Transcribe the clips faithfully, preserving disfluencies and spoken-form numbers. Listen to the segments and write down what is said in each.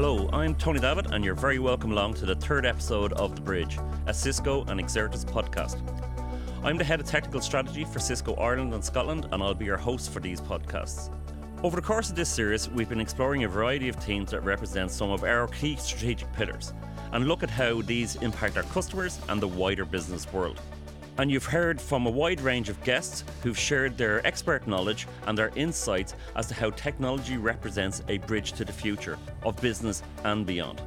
Hello, I'm Tony Davitt, and you're very welcome along to the third episode of The Bridge, a Cisco and Exertus podcast. I'm the Head of Technical Strategy for Cisco Ireland and Scotland, and I'll be your host for these podcasts. Over the course of this series, we've been exploring a variety of themes that represent some of our key strategic pillars, and look at how these impact our customers and the wider business world. And you've heard from a wide range of guests who've shared their expert knowledge and their insights as to how technology represents a bridge to the future of business and beyond.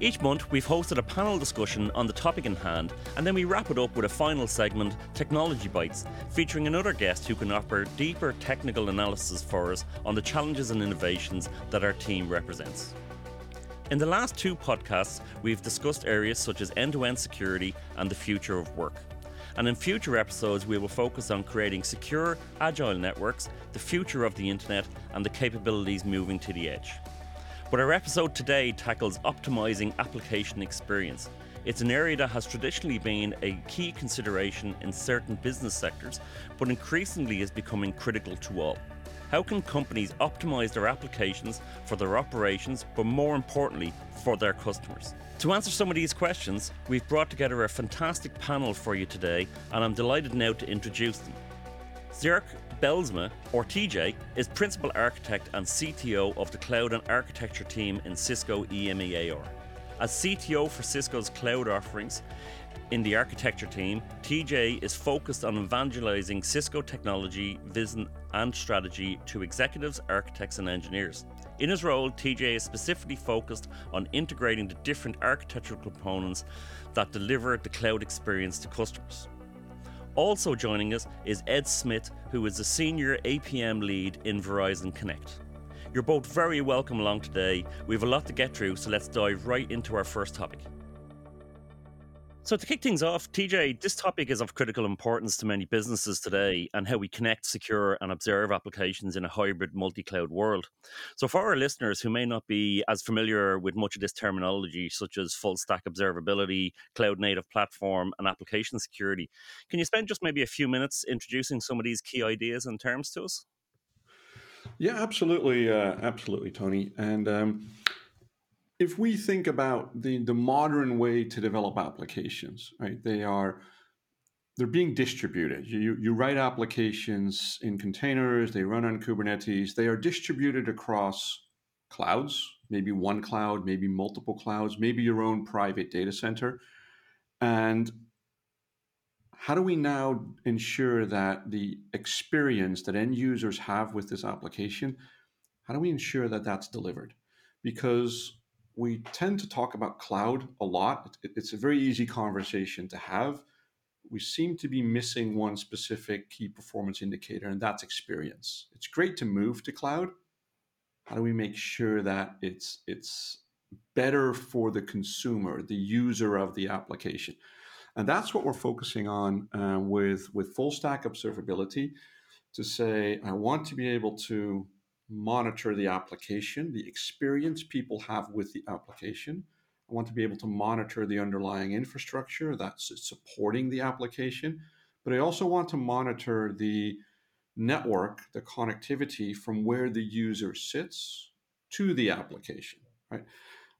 Each month, we've hosted a panel discussion on the topic in hand, and then we wrap it up with a final segment, Technology Bites, featuring another guest who can offer deeper technical analysis for us on the challenges and innovations that our team represents. In the last two podcasts, we've discussed areas such as end-to-end security and the future of work. And in future episodes, we will focus on creating secure, agile networks, the future of the internet, and the capabilities moving to the edge. But our episode today tackles optimizing application experience. It's an area that has traditionally been a key consideration in certain business sectors, but increasingly is becoming critical to all. How can companies optimize their applications for their operations, but more importantly, for their customers? To answer some of these questions, we've brought together a fantastic panel for you today, and I'm delighted now to introduce them. Zirk Belsma, or T J, is Principal Architect and C T O of the Cloud and Architecture team in Cisco EMEAR. As C T O for Cisco's cloud offerings in the architecture team, T J is focused on evangelizing Cisco technology, vision, and strategy to executives, architects, and engineers. In his role, T J is specifically focused on integrating the different architectural components that deliver the cloud experience to customers. Also joining us is Ed Smith, who is the Senior A P M Lead in Verizon Connect. You're both very welcome along today. We have a lot to get through, so let's dive right into our first topic. So to kick things off, T J, this topic is of critical importance to many businesses today and how we connect, secure, and observe applications in a hybrid multi-cloud world. So for our listeners who may not be as familiar with much of this terminology, such as full-stack observability, cloud-native platform, and application security, can you spend just maybe a few minutes introducing some of these key ideas and terms to us? Yeah, absolutely. Uh, absolutely, Tony. And um, if we think about the, the modern way to develop applications, right, they are, they're being distributed. You, you write applications in containers, they run on Kubernetes, they are distributed across clouds, maybe one cloud, maybe multiple clouds, maybe your own private data center. And how do we now ensure that the experience that end users have with this application, how do we ensure that that's delivered? Because we tend to talk about cloud a lot. It's a very easy conversation to have. We seem to be missing one specific key performance indicator, and that's experience. It's great to move to cloud. How do we make sure that it's, it's better for the consumer, the user of the application? And that's what we're focusing on uh, with, with full stack observability, to say, I want to be able to monitor the application, the experience people have with the application. I want to be able to monitor the underlying infrastructure that's supporting the application, but I also want to monitor the network, the connectivity from where the user sits to the application, right?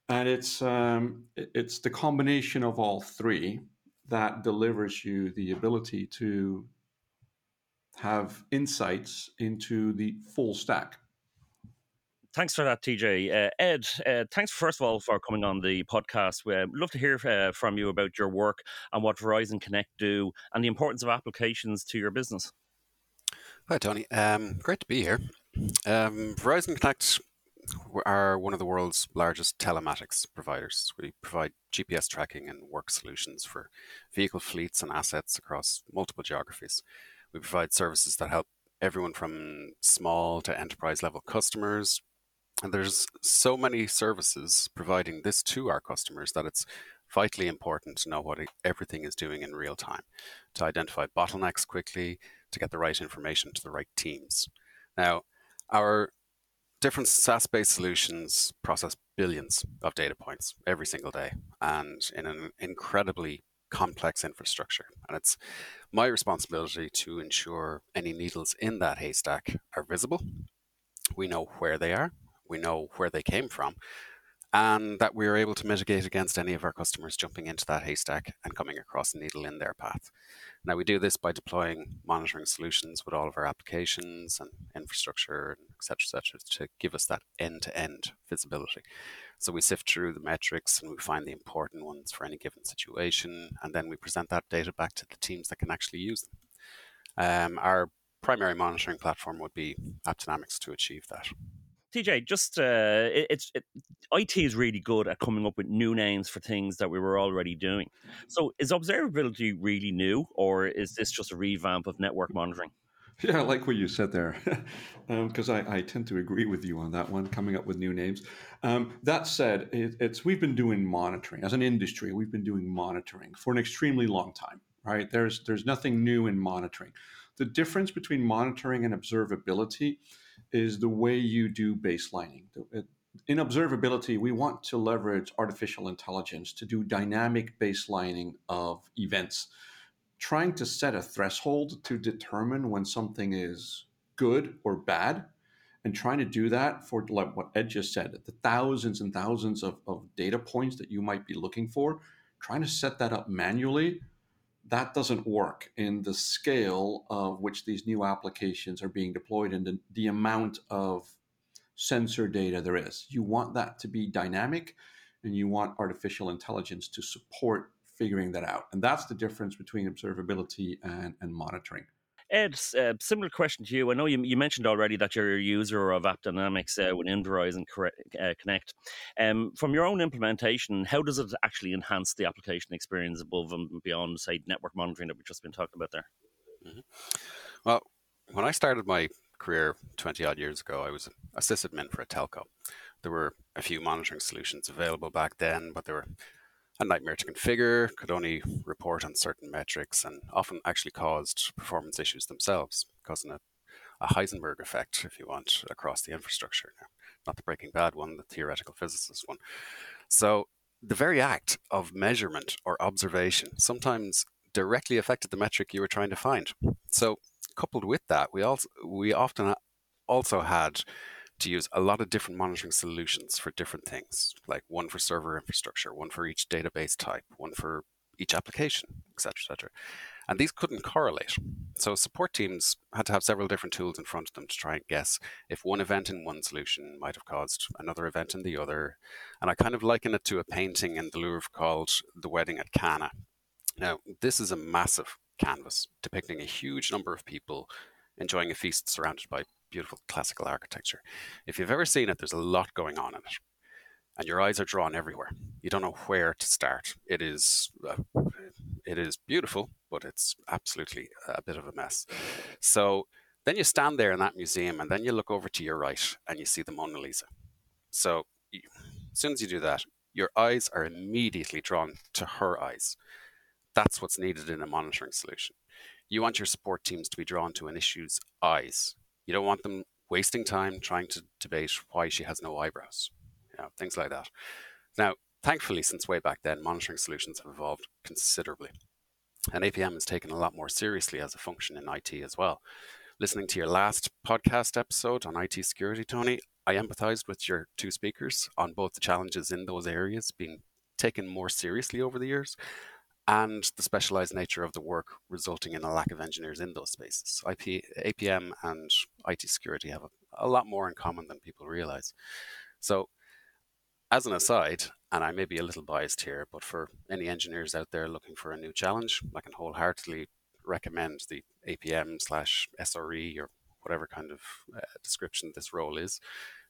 And it's um, it's the combination of all three that delivers you the ability to have insights into the full stack. Thanks for that, T J. Uh, Ed, uh, thanks first of all for coming on the podcast. We'd love to hear uh, from you about your work and what Verizon Connect do and the importance of applications to your business. Hi, Tony. Um, great to be here. Um, Verizon Connect are one of the world's largest telematics providers. We provide G P S tracking and work solutions for vehicle fleets and assets across multiple geographies. We provide services that help everyone from small to enterprise level customers. And there's so many services providing this to our customers that it's vitally important to know what everything is doing in real time, to identify bottlenecks quickly, to get the right information to the right teams. Now, our different SaaS-based solutions process billions of data points every single day, and in an incredibly complex infrastructure. And it's my responsibility to ensure any needles in that haystack are visible. We know where they are, we know where they came from, and that we were able to mitigate against any of our customers jumping into that haystack and coming across a needle in their path. Now, we do this by deploying monitoring solutions with all of our applications and infrastructure, et cetera, et cetera, to give us that end-to-end visibility. So we sift through the metrics and we find the important ones for any given situation, and then we present that data back to the teams that can actually use them. Um, our primary monitoring platform would be AppDynamics to achieve that. T J, just uh, it, it's it, I T is really good at coming up with new names for things that we were already doing. So is observability really new, or is this just a revamp of network monitoring? Yeah, I like what you said there, because um, I, I tend to agree with you on that one, coming up with new names. Um, that said, it, it's we've been doing monitoring. As an industry, we've been doing monitoring for an extremely long time, right? There's there's nothing new in monitoring. The difference between monitoring and observability is the way you do baselining. In observability, we want to leverage artificial intelligence to do dynamic baselining of events, trying to set a threshold to determine when something is good or bad, and trying to do that for, like what Ed just said, the thousands and thousands of, of data points that you might be looking for, trying to set that up manually, that doesn't work in the scale of which these new applications are being deployed and the, the amount of sensor data there is. You want that to be dynamic, and you want artificial intelligence to support figuring that out. And that's the difference between observability and, and monitoring. Ed, uh, similar question to you. I know you, you mentioned already that you're a user of AppDynamics uh, within Verizon Connect. Um, from your own implementation, how does it actually enhance the application experience above and beyond, say, network monitoring that we've just been talking about there? Mm-hmm. Well, when I started my career twenty-odd years ago, I was a sysadmin for a telco. There were a few monitoring solutions available back then, but they were a nightmare to configure, could only report on certain metrics, and often actually caused performance issues themselves, causing a, a Heisenberg effect, if you want, across the infrastructure. Now, not the Breaking Bad one, the theoretical physicist one. So the very act of measurement or observation sometimes directly affected the metric you were trying to find. So coupled with that, we also we often also had to use a lot of different monitoring solutions for different things, like one for server infrastructure, one for each database type, one for each application, et cetera, et cetera. And these couldn't correlate. So support teams had to have several different tools in front of them to try and guess if one event in one solution might have caused another event in the other. And I kind of liken it to a painting in the Louvre called The Wedding at Cana. Now, this is a massive canvas depicting a huge number of people enjoying a feast surrounded by beautiful classical architecture. If you've ever seen it, there's a lot going on in it, and your eyes are drawn everywhere. You don't know where to start. It is, uh, it is beautiful, but it's absolutely a bit of a mess. So then you stand there in that museum, and then you look over to your right, and you see the Mona Lisa. So you, as soon as you do that, your eyes are immediately drawn to her eyes. That's what's needed in a monitoring solution. You want your support teams to be drawn to an issue's eyes. You don't want them wasting time trying to debate why she has no eyebrows, you know, things like that. Now, thankfully, since way back then, monitoring solutions have evolved considerably. And A P M is taken a lot more seriously as a function in I T as well. Listening to your last podcast episode on I T security, Tony, I empathized with your two speakers on both the challenges in those areas being taken more seriously over the years, and the specialized nature of the work resulting in a lack of engineers in those spaces. I P, A P M and I T security have a, a lot more in common than people realize. So as an aside, and I may be a little biased here, but for any engineers out there looking for a new challenge, I can wholeheartedly recommend the A P M slash S R E or whatever kind of uh, description this role is.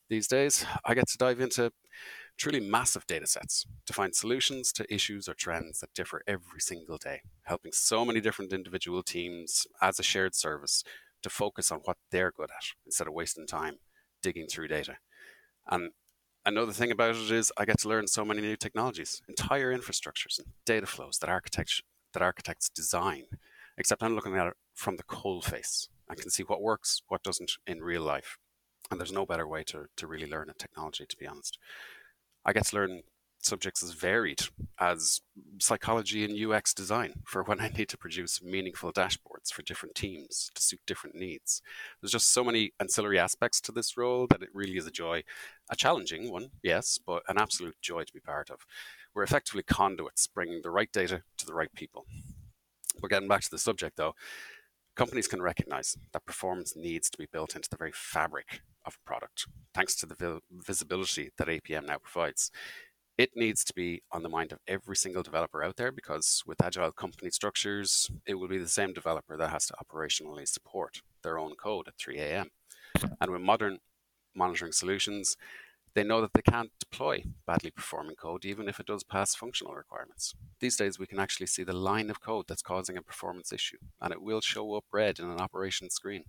These days, I get to dive into truly massive data sets to find solutions to issues or trends that differ every single day, helping so many different individual teams as a shared service to focus on what they're good at instead of wasting time digging through data. And another thing about it is I get to learn so many new technologies, entire infrastructures and data flows that architects, that architects design, except I'm looking at it from the coal face and can see what works, what doesn't in real life. And there's no better way to, to really learn a technology, to be honest. I get to learn subjects as varied as psychology and U X design for when I need to produce meaningful dashboards for different teams to suit different needs. There's just so many ancillary aspects to this role that it really is a joy, a challenging one, yes, but an absolute joy to be part of. We're effectively conduits bringing the right data to the right people. But getting back to the subject though, companies can recognize that performance needs to be built into the very fabric of a product, thanks to the visibility that A P M now provides. It needs to be on the mind of every single developer out there, because with agile company structures, it will be the same developer that has to operationally support their own code at three a.m. And with modern monitoring solutions, they know that they can't deploy badly performing code, even if it does pass functional requirements. These days, we can actually see the line of code that's causing a performance issue, and it will show up red in an operations screen.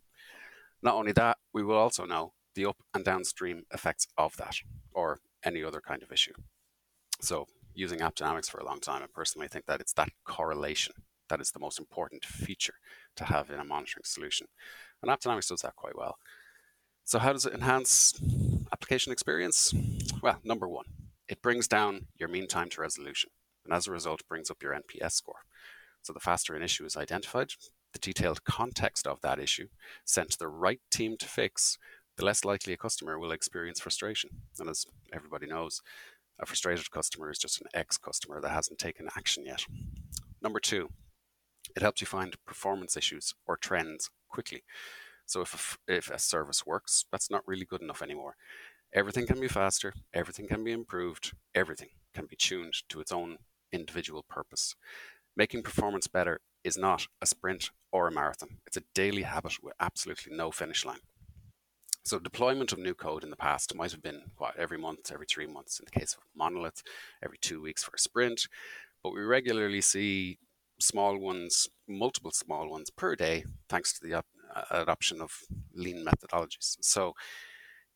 Not only that, we will also know the up and downstream effects of that, or any other kind of issue. So using AppDynamics for a long time, I personally think that it's that correlation that is the most important feature to have in a monitoring solution. And AppDynamics does that quite well. So how does it enhance application experience? Well, number one, it brings down your mean time to resolution, and as a result, brings up your N P S score. So the faster an issue is identified, the detailed context of that issue sent to the right team to fix, the less likely a customer will experience frustration. And as everybody knows, a frustrated customer is just an ex-customer that hasn't taken action yet. Number two, it helps you find performance issues or trends quickly. So if a, if a service works, that's not really good enough anymore. Everything can be faster, everything can be improved, everything can be tuned to its own individual purpose. Making performance better is not a sprint or a marathon. It's a daily habit with absolutely no finish line. So deployment of new code in the past might have been what, every month, every three months in the case of monolith, every two weeks for a sprint. But we regularly see small ones, multiple small ones per day, thanks to the uh, adoption of lean methodologies. So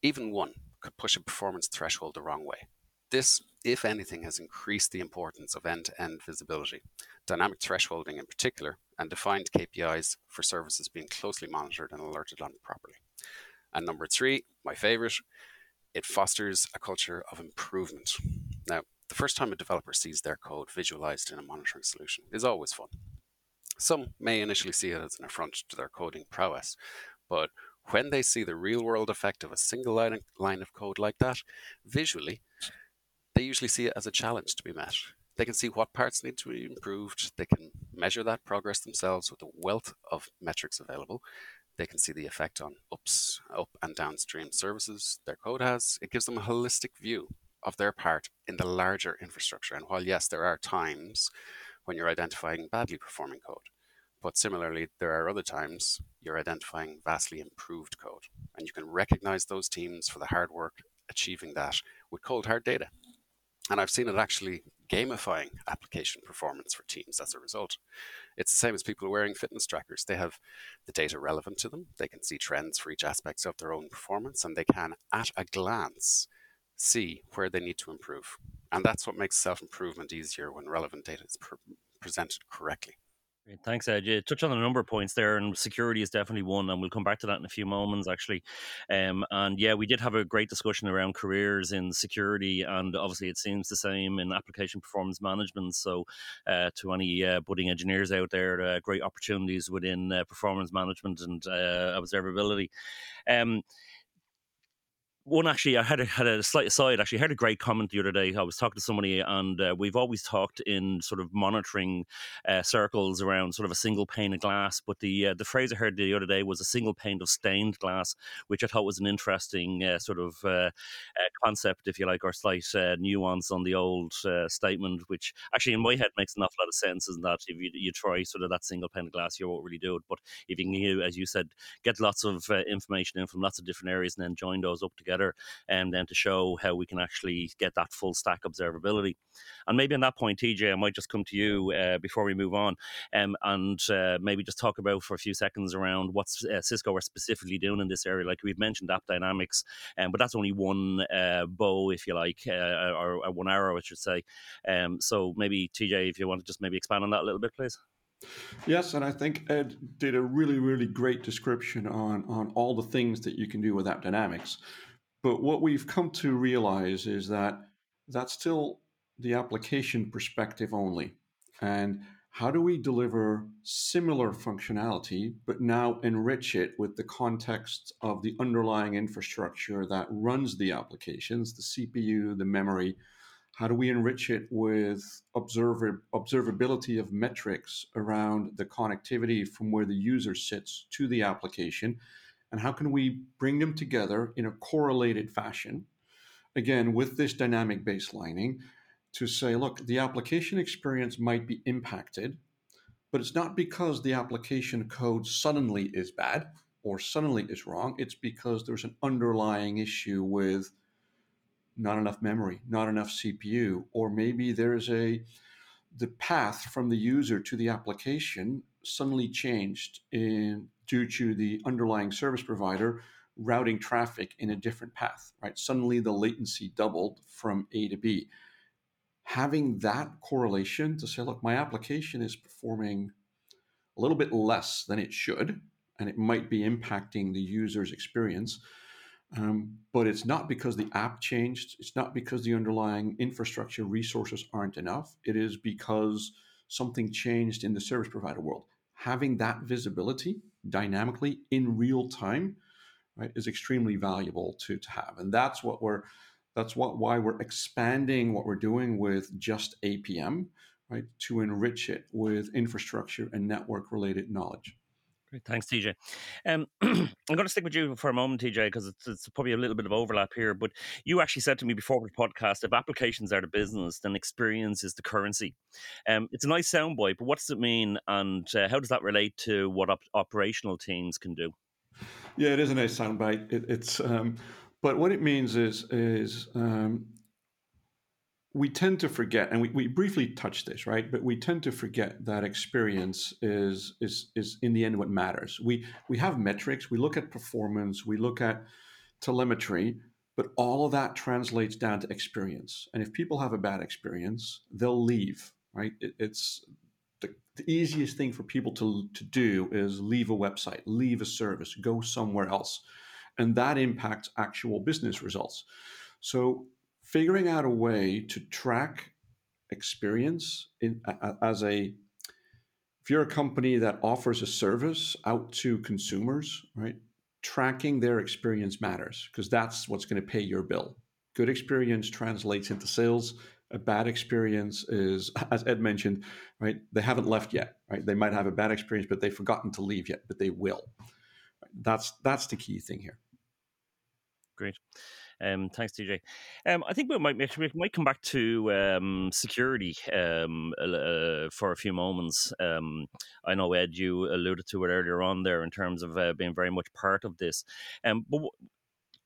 even one could push a performance threshold the wrong way. This, if anything, has increased the importance of end-to-end visibility, dynamic thresholding in particular, and defined K P Is for services being closely monitored and alerted on properly. And number three, my favorite, it fosters a culture of improvement. Now, the first time a developer sees their code visualized in a monitoring solution is always fun. Some may initially see it as an affront to their coding prowess, but when they see the real-world effect of a single line of code like that, visually, they usually see it as a challenge to be met. They can see what parts need to be improved. They can measure that progress themselves with a wealth of metrics available. They can see the effect on ups, up and downstream services their code has. It gives them a holistic view of their part in the larger infrastructure. And while, yes, there are times when you're identifying badly performing code, but similarly, there are other times you're identifying vastly improved code. And you can recognize those teams for the hard work achieving that with cold, hard data. And I've seen it actually gamifying application performance for teams as a result. It's the same as people wearing fitness trackers. They have the data relevant to them. They can see trends for each aspect of their own performance, and they can, at a glance, see where they need to improve. And that's what makes self-improvement easier when relevant data is pre- presented correctly. Great. Thanks, Ed. You touched on a number of points there, and security is definitely one, and we'll come back to that in a few moments, actually. Um, and yeah, we did have a great discussion around careers in security, and obviously it seems the same in application performance management. So uh, to any uh, budding engineers out there, uh, great opportunities within uh, performance management and uh, observability. Um One, actually, I had a, had a slight aside, actually, I heard a great comment the other day. I was talking to somebody, and uh, we've always talked in sort of monitoring uh, circles around sort of a single pane of glass. But the uh, the phrase I heard the other day was a single pane of stained glass, which I thought was an interesting uh, sort of uh, uh, concept, if you like, or slight uh, nuance on the old uh, statement, which actually in my head makes an awful lot of sense, is that if you, you try sort of that single pane of glass, you won't really do it. But if you can, as you said, get lots of uh, information in from lots of different areas and then join those up together, and then to show how we can actually get that full stack observability. And maybe on that point, T J, I might just come to you uh, before we move on um, and uh, maybe just talk about for a few seconds around what uh, Cisco are specifically doing in this area. Like we've mentioned AppDynamics, um, but that's only one uh, bow, if you like, uh, or, or one arrow, I should say. Um, so maybe, T J, if you want to just maybe expand on that a little bit, please. Yes, and I think Ed did a really, really great description on, on all the things that you can do with AppDynamics. But what we've come to realize is that that's still the application perspective only? And how do we deliver similar functionality, but now enrich it with the context of the underlying infrastructure that runs the applications, the C P U, the memory? How do we enrich it with observer, observability of metrics around the connectivity from where the user sits to the application? And how can we bring them together in a correlated fashion, again, with this dynamic baselining, to say, look, the application experience might be impacted, but it's not because the application code suddenly is bad or suddenly is wrong. It's because there's an underlying issue with not enough memory, not enough C P U, or maybe there's a, the path from the user to the application suddenly changed in due to the underlying service provider routing traffic in a different path, right? Suddenly the latency doubled from A to B. Having that correlation to say, look, my application is performing a little bit less than it should, and it might be impacting the user's experience, um, but it's not because the app changed. It's not because the underlying infrastructure resources aren't enough. It is because something changed in the service provider world. Having that visibility dynamically in real time, right, is extremely valuable to, to have. And that's what we're That's what, why we're expanding what we're doing with JustAPM, right, to enrich it with infrastructure and network-related knowledge. Great, thanks, T J. Um, I'm going to stick with you for a moment, T J, because it's, it's probably a little bit of overlap here. But you actually said to me before the podcast, if applications are the business, then experience is the currency. Um, it's a nice soundbite, but what does it mean, and uh, how does that relate to what op- operational teams can do? Yeah, it is a nice soundbite. It, it's... Um, But what it means is, is um, we tend to forget, and we, we briefly touched this, right? But we tend to forget that experience is is is in the end what matters. We we have metrics, we look at performance, we look at telemetry, but all of that translates down to experience. And if people have a bad experience, they'll leave, right? It, it's the, the easiest thing for people to to do is leave a website, leave a service, go somewhere else. And that impacts actual business results. So figuring out a way to track experience in, as a, if you're a company that offers a service out to consumers, right? Tracking their experience matters because that's what's going to pay your bill. Good experience translates into sales. A bad experience is, as Ed mentioned, right? They haven't left yet, right? They might have a bad experience, but they've forgotten to leave yet, but they will. That's that's the key thing here. Great. Um, thanks, T J. Um, I think we might we might come back to um, security um, uh, for a few moments. Um, I know, Ed, you alluded to it earlier on there in terms of uh, being very much part of this. Um, but w-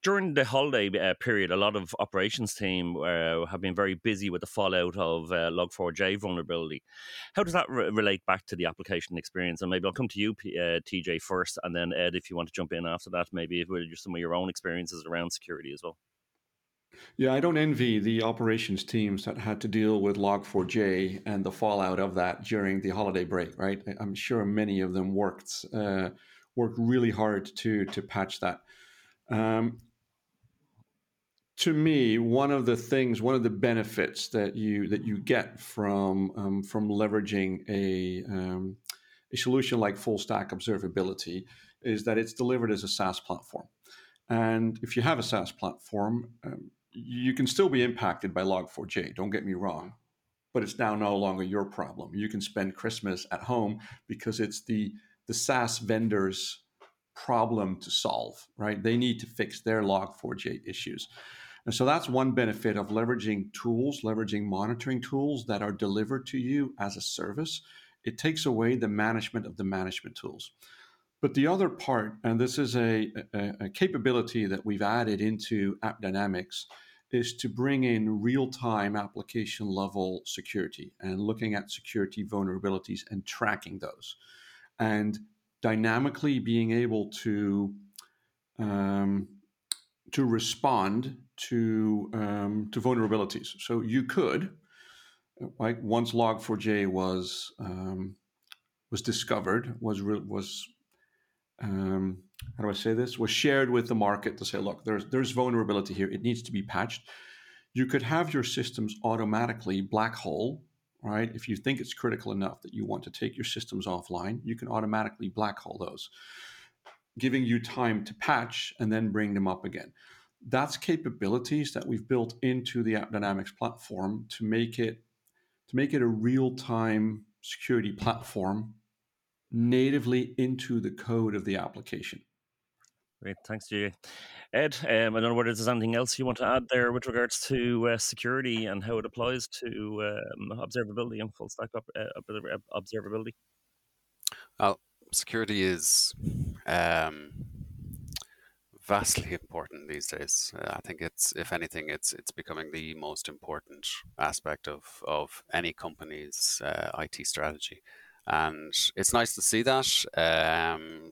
during the holiday uh, period, a lot of operations team uh, have been very busy with the fallout of uh, log four j vulnerability. How does that re- relate back to the application experience? And maybe I'll come to you, uh, T J, first, and then Ed, if you want to jump in after that, maybe with some of your own experiences around security as well. Yeah, I don't envy the operations teams that had to deal with log four j and the fallout of that during the holiday break, right? I'm sure many of them worked uh, worked really hard to to patch that. Um, To me, one of the things, one of the benefits that you that you get from um, from leveraging a um, a solution like full stack observability is that it's delivered as a SaaS platform. And if you have a SaaS platform, um, you can still be impacted by log four j. Don't get me wrong, but it's now no longer your problem. You can spend Christmas at home because it's the the SaaS vendor's problem to solve. Right? They need to fix their log four j issues. And so that's one benefit of leveraging tools, leveraging monitoring tools that are delivered to you as a service. It takes away the management of the management tools. But the other part, and this is a, a, a capability that we've added into AppDynamics, is to bring in real-time application level security and looking at security vulnerabilities and tracking those. And dynamically being able to um, to respond to um, to vulnerabilities. So you could, like once log four j was um, was discovered, was was um, how do I say this? was shared with the market to say, look, there's there's vulnerability here. It needs to be patched. you could have your systems automatically black hole, right? If you think it's critical enough that you want to take your systems offline, you can automatically black hole those, giving you time to patch and then bring them up again. That's capabilities that we've built into the AppDynamics platform to make it to make it a real-time security platform natively into the code of the application. Great, thanks, J J. Ed, um, I don't know whether there's anything else you want to add there with regards to uh, security and how it applies to um, observability and full stack op- uh, observability. Well, security is um, vastly important these days. Uh, I think it's, if anything, it's it's becoming the most important aspect of of any company's uh, I T strategy, and it's nice to see that. Um,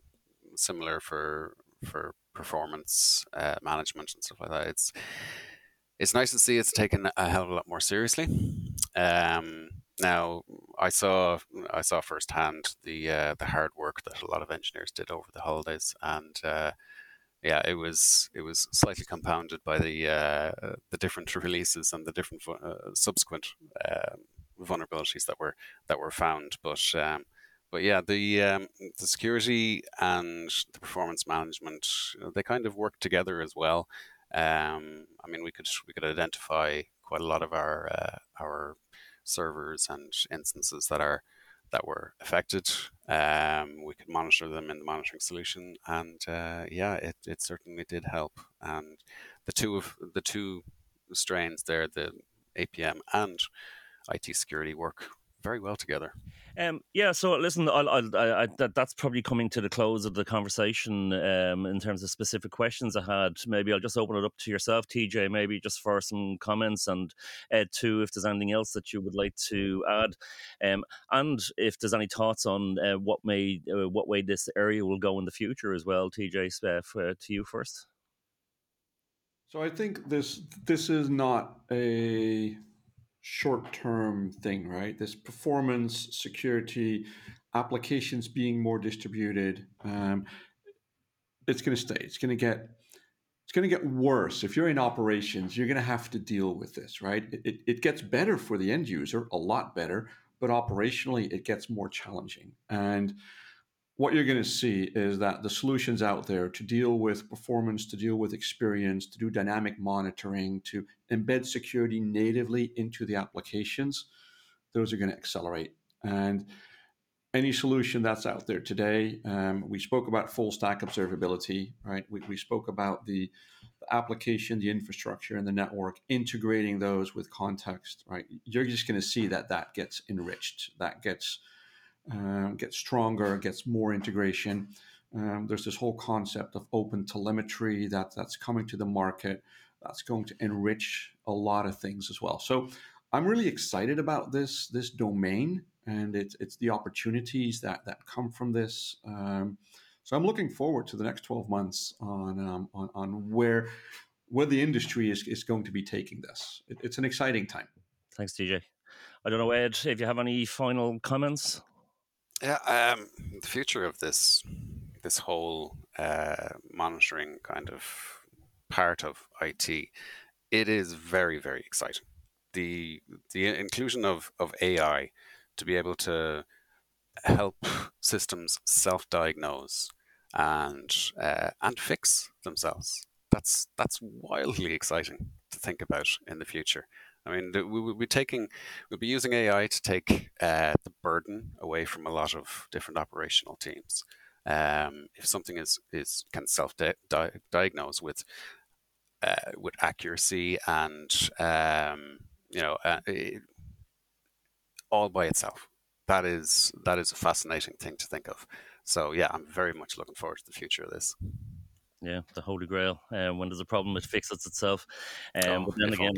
similar for. for performance uh, management and stuff like that. It's it's nice to see it's taken a hell of a lot more seriously. Um, now, I saw I saw firsthand the uh, the hard work that a lot of engineers did over the holidays, and uh, yeah, it was it was slightly compounded by the uh, the different releases and the different uh, subsequent uh, vulnerabilities that were that were found, but. Um, But yeah, the um, the security and the performance management, they kind of work together as well. Um, I mean, we could we could identify quite a lot of our uh, our servers and instances that are that were affected. Um, we could monitor them in the monitoring solution, and uh, yeah, it, it certainly did help. And the two of the two strains there, the A P M and I T security, work very well together. Um, yeah, so listen, I'll, I'll, I, I, that, that's probably coming to the close of the conversation um, in terms of specific questions I had. Maybe I'll just open it up to yourself, T J, maybe just for some comments, and Ed too, if there's anything else that you would like to add. Um, and if there's any thoughts on uh, what may, uh, what way this area will go in the future as well, T J, uh, for, uh, to you first. So I think this this is not a... short-term thing, right? This performance, security, applications being more distributed, um, it's going to stay. It's going to get. It's going to get worse. If you're in operations, you're going to have to deal with this, right? It, it it gets better for the end user, a lot better, but operationally it gets more challenging. And what you're going to see is that the solutions out there to deal with performance, to deal with experience, to do dynamic monitoring, to embed security natively into the applications, those are going to accelerate. And any solution that's out there today, um, we spoke about full stack observability, right? We, we spoke about the application, the infrastructure, and the network, integrating those with context, right? You're just going to see that that gets enriched, that gets Um, gets stronger, gets more integration. Um, there's this whole concept of open telemetry that, that's coming to the market. That's going to enrich a lot of things as well. So I'm really excited about this this domain, and it's it's the opportunities that that come from this. Um, so I'm looking forward to the next twelve months on um, on, on where where the industry is is going to be taking this. It, it's an exciting time. Thanks, T J. I don't know, Ed, if you have any final comments. Yeah, um, the future of this this whole uh, monitoring kind of part of I T, it is very, very exciting. The the inclusion of, of A I to be able to help systems self-diagnose and uh, and fix themselves, that's that's wildly exciting to think about in the future. I mean, we will be taking, we'll be using A I to take uh, the burden away from a lot of different operational teams. Um, if something is is can self di- diagnose with uh, with accuracy and um, you know uh, it, all by itself, that is that is a fascinating thing to think of. So yeah, I'm very much looking forward to the future of this. Yeah, the holy grail. Uh, when there's a problem, it fixes itself. Um, oh, then again,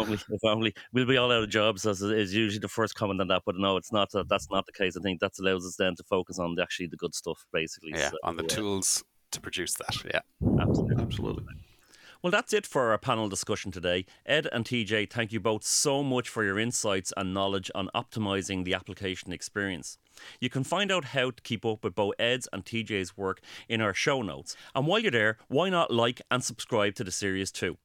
only. If only, we'll be all out of jobs, as is usually the first comment on that. But no, it's not. Uh, that's not the case. I think that allows us then to focus on the, actually the good stuff, basically. Yeah, so, on the yeah. tools to produce that. Yeah, absolutely. absolutely. Well, that's it for our panel discussion today. Ed and T J, thank you both so much for your insights and knowledge on optimizing the application experience. You can find out how to keep up with both Ed's and T J's work in our show notes. And while you're there, why not like and subscribe to the series too?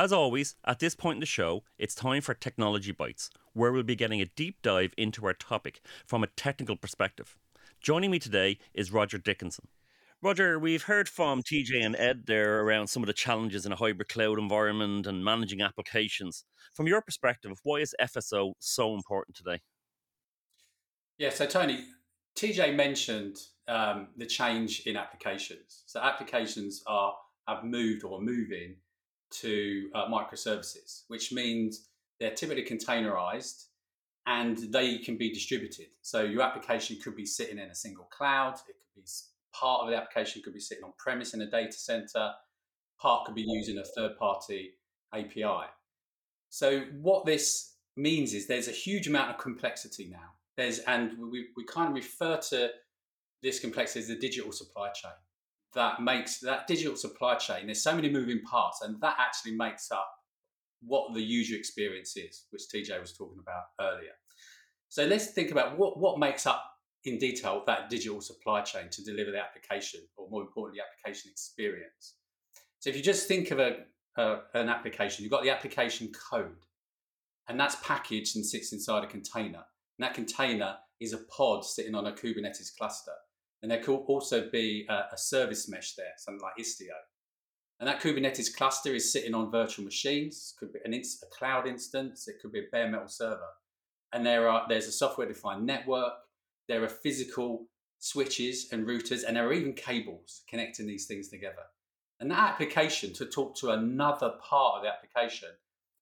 As always, at this point in the show, it's time for Technology Bites, where we'll be getting a deep dive into our topic from a technical perspective. Joining me today is Roger Dickinson. Roger, we've heard from T J and Ed there around some of the challenges in a hybrid cloud environment and managing applications. From your perspective, why is F S O so important today? Yeah, so Tony, T J mentioned um, the change in applications. So applications are have moved or are moving to uh, microservices, which means they're typically containerized and they can be distributed. So your application could be sitting in a single cloud. It could be part of the application could be sitting on premise in a data center. Part could be using a third party A P I. So what this means is there's a huge amount of complexity now. There's, and we, we kind of refer to this complexity as the digital supply chain. That makes that digital supply chain, there's so many moving parts, and that actually makes up what the user experience is, which T J was talking about earlier. So let's think about what, what makes up in detail that digital supply chain to deliver the application, or more importantly, application experience. So if you just think of a, uh, an application, you've got the application code, and that's packaged and sits inside a container. And that container is a pod sitting on a Kubernetes cluster. And there could also be a, a service mesh there, something like Istio. And that Kubernetes cluster is sitting on virtual machines, could be an inst- a cloud instance, it could be a bare metal server. And there are there's a software-defined network, there are physical switches and routers, and there are even cables connecting these things together. And that application, to talk to another part of the application,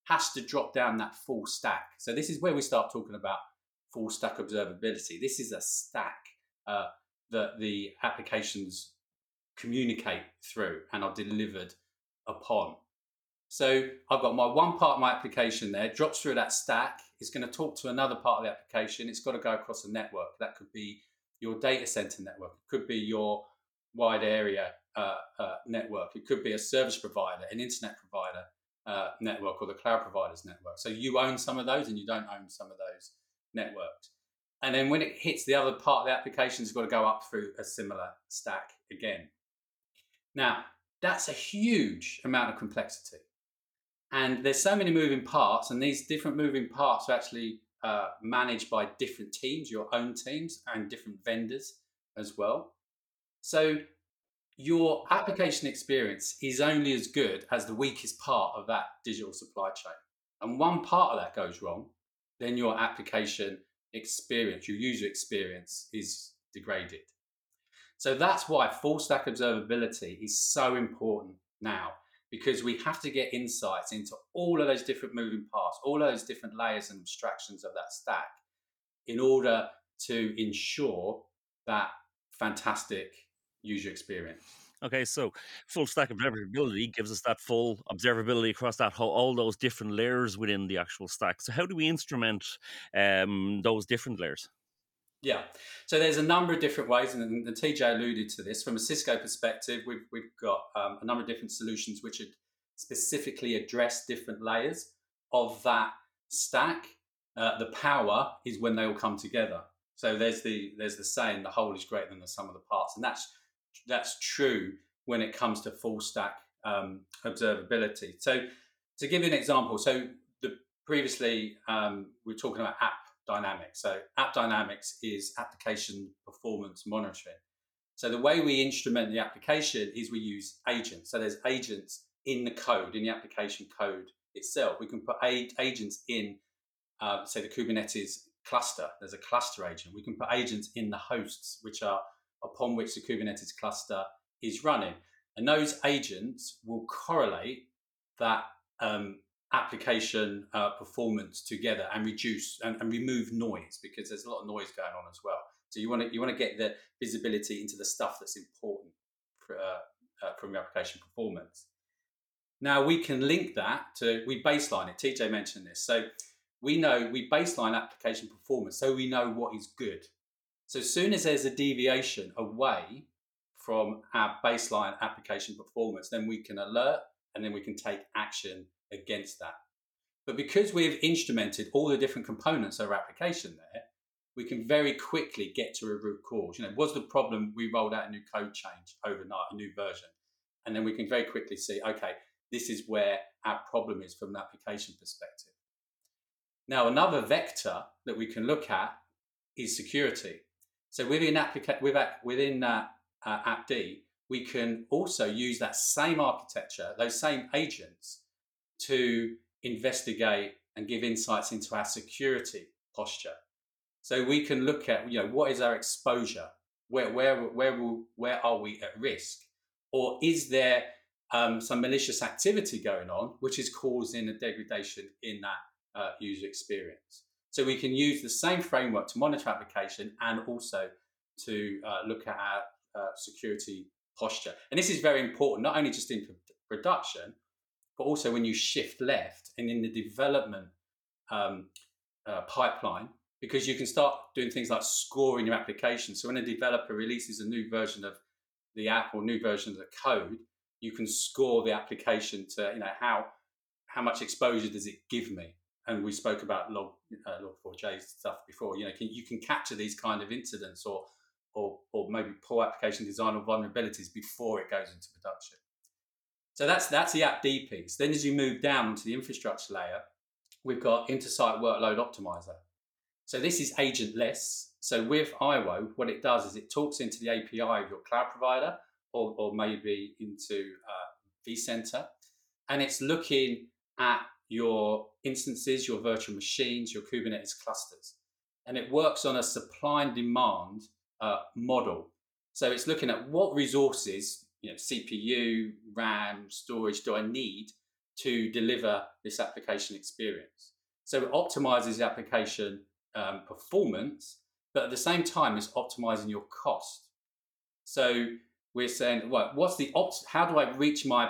has to drop down that full stack. So this is where we start talking about full stack observability. This is a stack uh, that the applications communicate through and are delivered upon. So I've got my one part of my application there, drops through that stack, it's going to talk to another part of the application, it's got to go across a network. That could be your data center network, it could be your wide area uh, uh, network, it could be a service provider, an internet provider uh, network, or the cloud provider's network. So you own some of those and you don't own some of those networks. And then when it hits the other part of the application, it's got to go up through a similar stack again. Now, that's a huge amount of complexity. And there's so many moving parts, and these different moving parts are actually uh, managed by different teams, your own teams, and different vendors as well. So your application experience is only as good as the weakest part of that digital supply chain. And one part of that goes wrong, then your application experience, your user experience is degraded. So that's why full stack observability is so important now, because we have to get insights into all of those different moving parts, all of those different layers and abstractions of that stack in order to ensure that fantastic user experience. Okay, so full stack observability gives us that full observability across that whole, all those different layers within the actual stack. So how do we instrument um, those different layers? Yeah, so there's a number of different ways, and the T J alluded to this. From a Cisco perspective, we've, we've got um, a number of different solutions which specifically address different layers of that stack. Uh, the power is when they all come together. So there's the there's the saying, the whole is greater than the sum of the parts, and that's That's true when it comes to full stack um, observability. So to give you an example, so the, previously um, we were talking about AppDynamics. So AppDynamics is application performance monitoring. So the way we instrument the application is we use agents. So there's agents in the code, in the application code itself. We can put a- agents in, uh, say, the Kubernetes cluster. There's a cluster agent. We can put agents in the hosts, which are upon which the Kubernetes cluster is running. And those agents will correlate that um, application uh, performance together and reduce and, and remove noise, because there's a lot of noise going on as well. So you want to you want to get the visibility into the stuff that's important for, uh, uh, from your application performance. Now we can link that to, we baseline it. T J mentioned this. So we know we baseline application performance, so we know what is good. So as soon as there's a deviation away from our baseline application performance, then we can alert and then we can take action against that. But because we've instrumented all the different components of our application there, we can very quickly get to a root cause. You know, was the problem we rolled out a new code change overnight, a new version? And then we can very quickly see, okay, This is where our problem is from an application perspective. Now, another vector that we can look at is security. So within applica- within uh, uh, AppD, we can also use that same architecture, those same agents, to investigate and give insights into our security posture. So we can look at, you know, what is our exposure? Where where where will, where are we at risk? Or is there um, some malicious activity going on which is causing a degradation in that uh, user experience? So we can use the same framework to monitor application and also to uh, look at our uh, security posture. And this is very important, not only just in production, but also when you shift left and in the development um, uh, pipeline, because you can start doing things like scoring your application. So when a developer releases a new version of the app or new version of the code, you can score the application to, you know, how how much exposure does it give me? And we spoke about log uh, log four j stuff before. You know, can, you can capture these kind of incidents or or or maybe poor application design or vulnerabilities before it goes into production. So that's that's the AppD piece. Then as you move down to the infrastructure layer, we've got Intersight Workload Optimizer. So this is agentless. So with I W O, what it does is it talks into the A P I of your cloud provider or, or maybe into uh, vCenter. And it's looking at your instances, your virtual machines, your Kubernetes clusters. And it works on a supply and demand uh, model. So it's looking at what resources, you know, C P U, RAM, storage, do I need to deliver this application experience? So it optimizes the application Um, performance, but at the same time, it's optimizing your cost. So we're saying, well, what's the opt- how do I reach my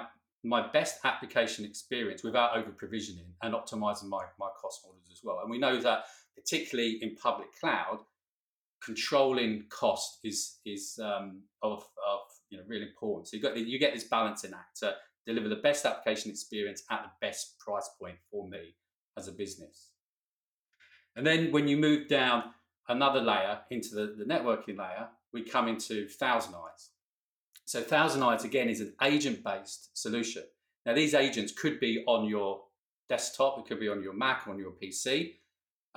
my best application experience without over provisioning and optimizing my my cost models as well? And we know that particularly in public cloud, controlling cost is is um, of of you know real important. So you got you get this balancing act to deliver the best application experience at the best price point for me as a business. And then when you move down another layer into the, the networking layer, we come into ThousandEyes. So ThousandEyes, again, is an agent-based solution. Now, these agents could be on your desktop, it could be on your Mac, on your P C.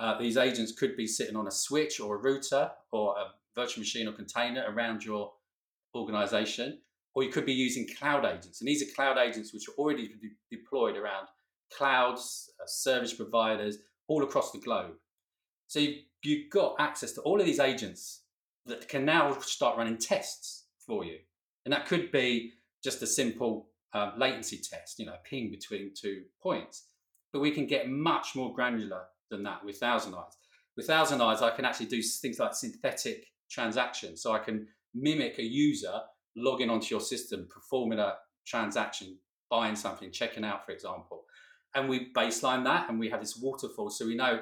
Uh, these agents could be sitting on a switch or a router or a virtual machine or container around your organization, or you could be using cloud agents. And these are cloud agents which are already de- deployed around clouds, uh, service providers, all across the globe. So you've, you've got access to all of these agents that can now start running tests for you. And that could be just a simple um, latency test, you know, a ping between two points. But we can get much more granular than that with ThousandEyes. With ThousandEyes, I can actually do things like synthetic transactions. So I can mimic a user logging onto your system, performing a transaction, buying something, checking out, for example. And we baseline that and we have this waterfall so we know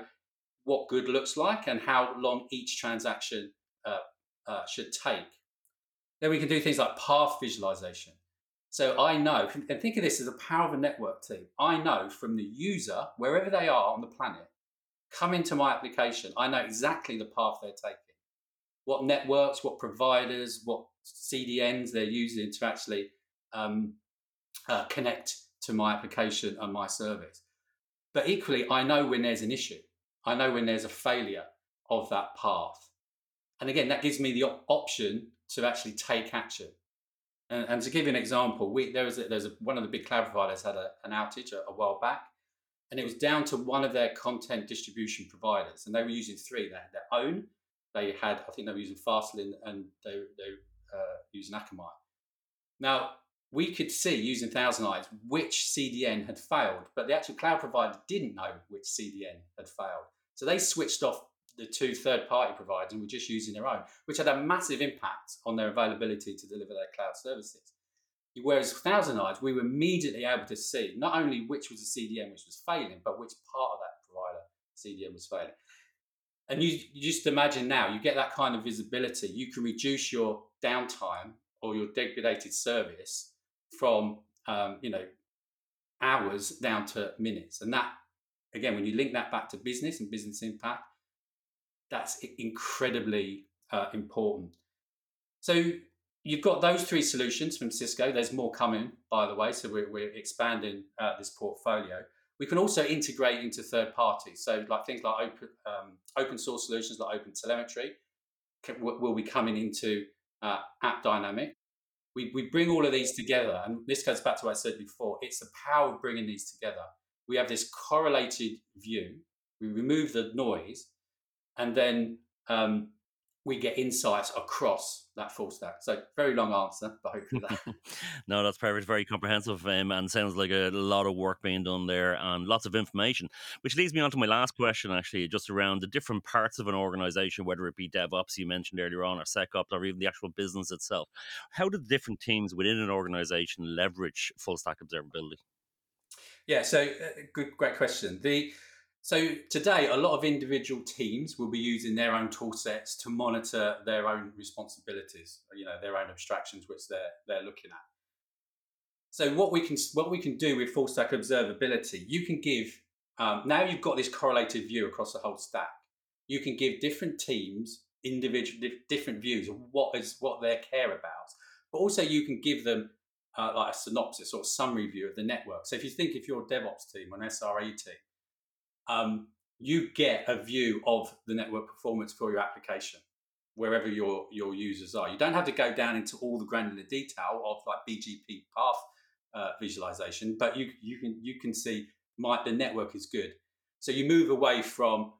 what good looks like and how long each transaction uh, uh, should take. Then we can do things like path visualization. So I know, and think of this as the power of a network team. I know from the user, wherever they are on the planet, come into my application, I know exactly the path they're taking, what networks, what providers, what C D Ns they're using to actually um, uh, connect to my application and my service. But equally, I know when there's an issue. I know when there's a failure of that path. And again, that gives me the op- option to actually take action. And, and to give you an example, we, there was a, there's a, one of the big cloud providers had a, an outage a, a while back, and it was down to one of their content distribution providers. And they were using three. They had their own. They had, I think they were using Fastly and they were uh, using Akamai. Now, we could see using ThousandEyes which C D N had failed, but the actual cloud provider didn't know which C D N had failed. So they switched off the two third-party providers and were just using their own, which had a massive impact on their availability to deliver their cloud services. Whereas ThousandEyes, we were immediately able to see not only which was the C D N which was failing, but which part of that provider C D N was failing. And you, you just imagine now, you get that kind of visibility, you can reduce your downtime or your degraded service from um, you know hours down to minutes. And that, again, when you link that back to business and business impact, that's incredibly uh, important. So you've got those three solutions from Cisco. There's more coming, by the way, so we're, we're expanding uh, this portfolio. We can also integrate into third parties, so like things like open um, open source solutions like Open Telemetry can, will be coming into uh, AppDynamics. We we bring all of these together, and this goes back to what I said before. It's the power of bringing these together. We have this correlated view. We remove the noise, and then um, we get insights across that full stack. So very long answer, but hopefully that. No, that's perfect. Very comprehensive um, and sounds like a lot of work being done there and lots of information, which leads me on to my last question, actually, just around the different parts of an organization, whether it be DevOps you mentioned earlier on or SecOps or even the actual business itself. How do the different teams within an organization leverage full stack observability? Yeah, so uh, good, great question. The So today, a lot of individual teams will be using their own tool sets to monitor their own responsibilities, you know, their own abstractions, which they're they're looking at. So what we can what we can do with full stack observability, you can give um, now you've got this correlated view across the whole stack. You can give different teams individual different views of what is what they care about, but also you can give them uh, like a synopsis or summary view of the network. So if you think if you're a DevOps team or an S R E team. Um, you get a view of the network performance for your application, wherever your, your users are. You don't have to go down into all the granular detail of like B G P path uh, visualization, but you you can you can see my the network is good. So you move away from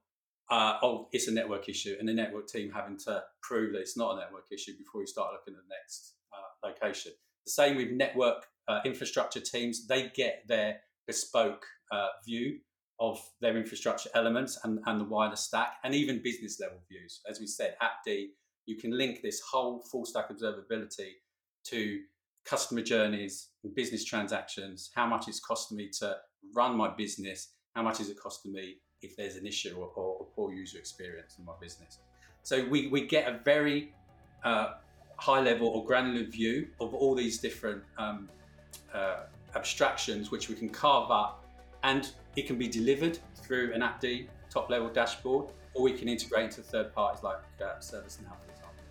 uh, oh it's a network issue, and the network team having to prove that it's not a network issue before you start looking at the next uh, location. The same with network uh, infrastructure teams; they get their bespoke uh, view of their infrastructure elements and, and the wider stack, and even business level views. As we said, AppD, you can link this whole full stack observability to customer journeys, and business transactions, how much it's costing me to run my business, how much is it costing me if there's an issue or, or a poor user experience in my business. So we, we get a very uh, high level or granular view of all these different um, uh, abstractions, which we can carve up. And it can be delivered through an AppD top level dashboard, or we can integrate into third parties like uh, ServiceNow, for example.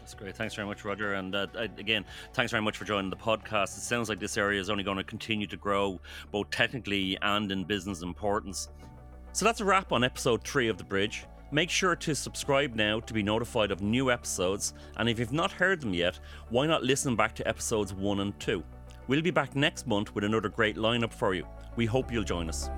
That's great. Thanks very much, Roger. And uh, again, thanks very much for joining the podcast. It sounds like this area is only going to continue to grow, both technically and in business importance. So that's a wrap on episode three of The Bridge. Make sure to subscribe now to be notified of new episodes. And if you've not heard them yet, why not listen back to episodes one and two? We'll be back next month with another great lineup for you. We hope you'll join us.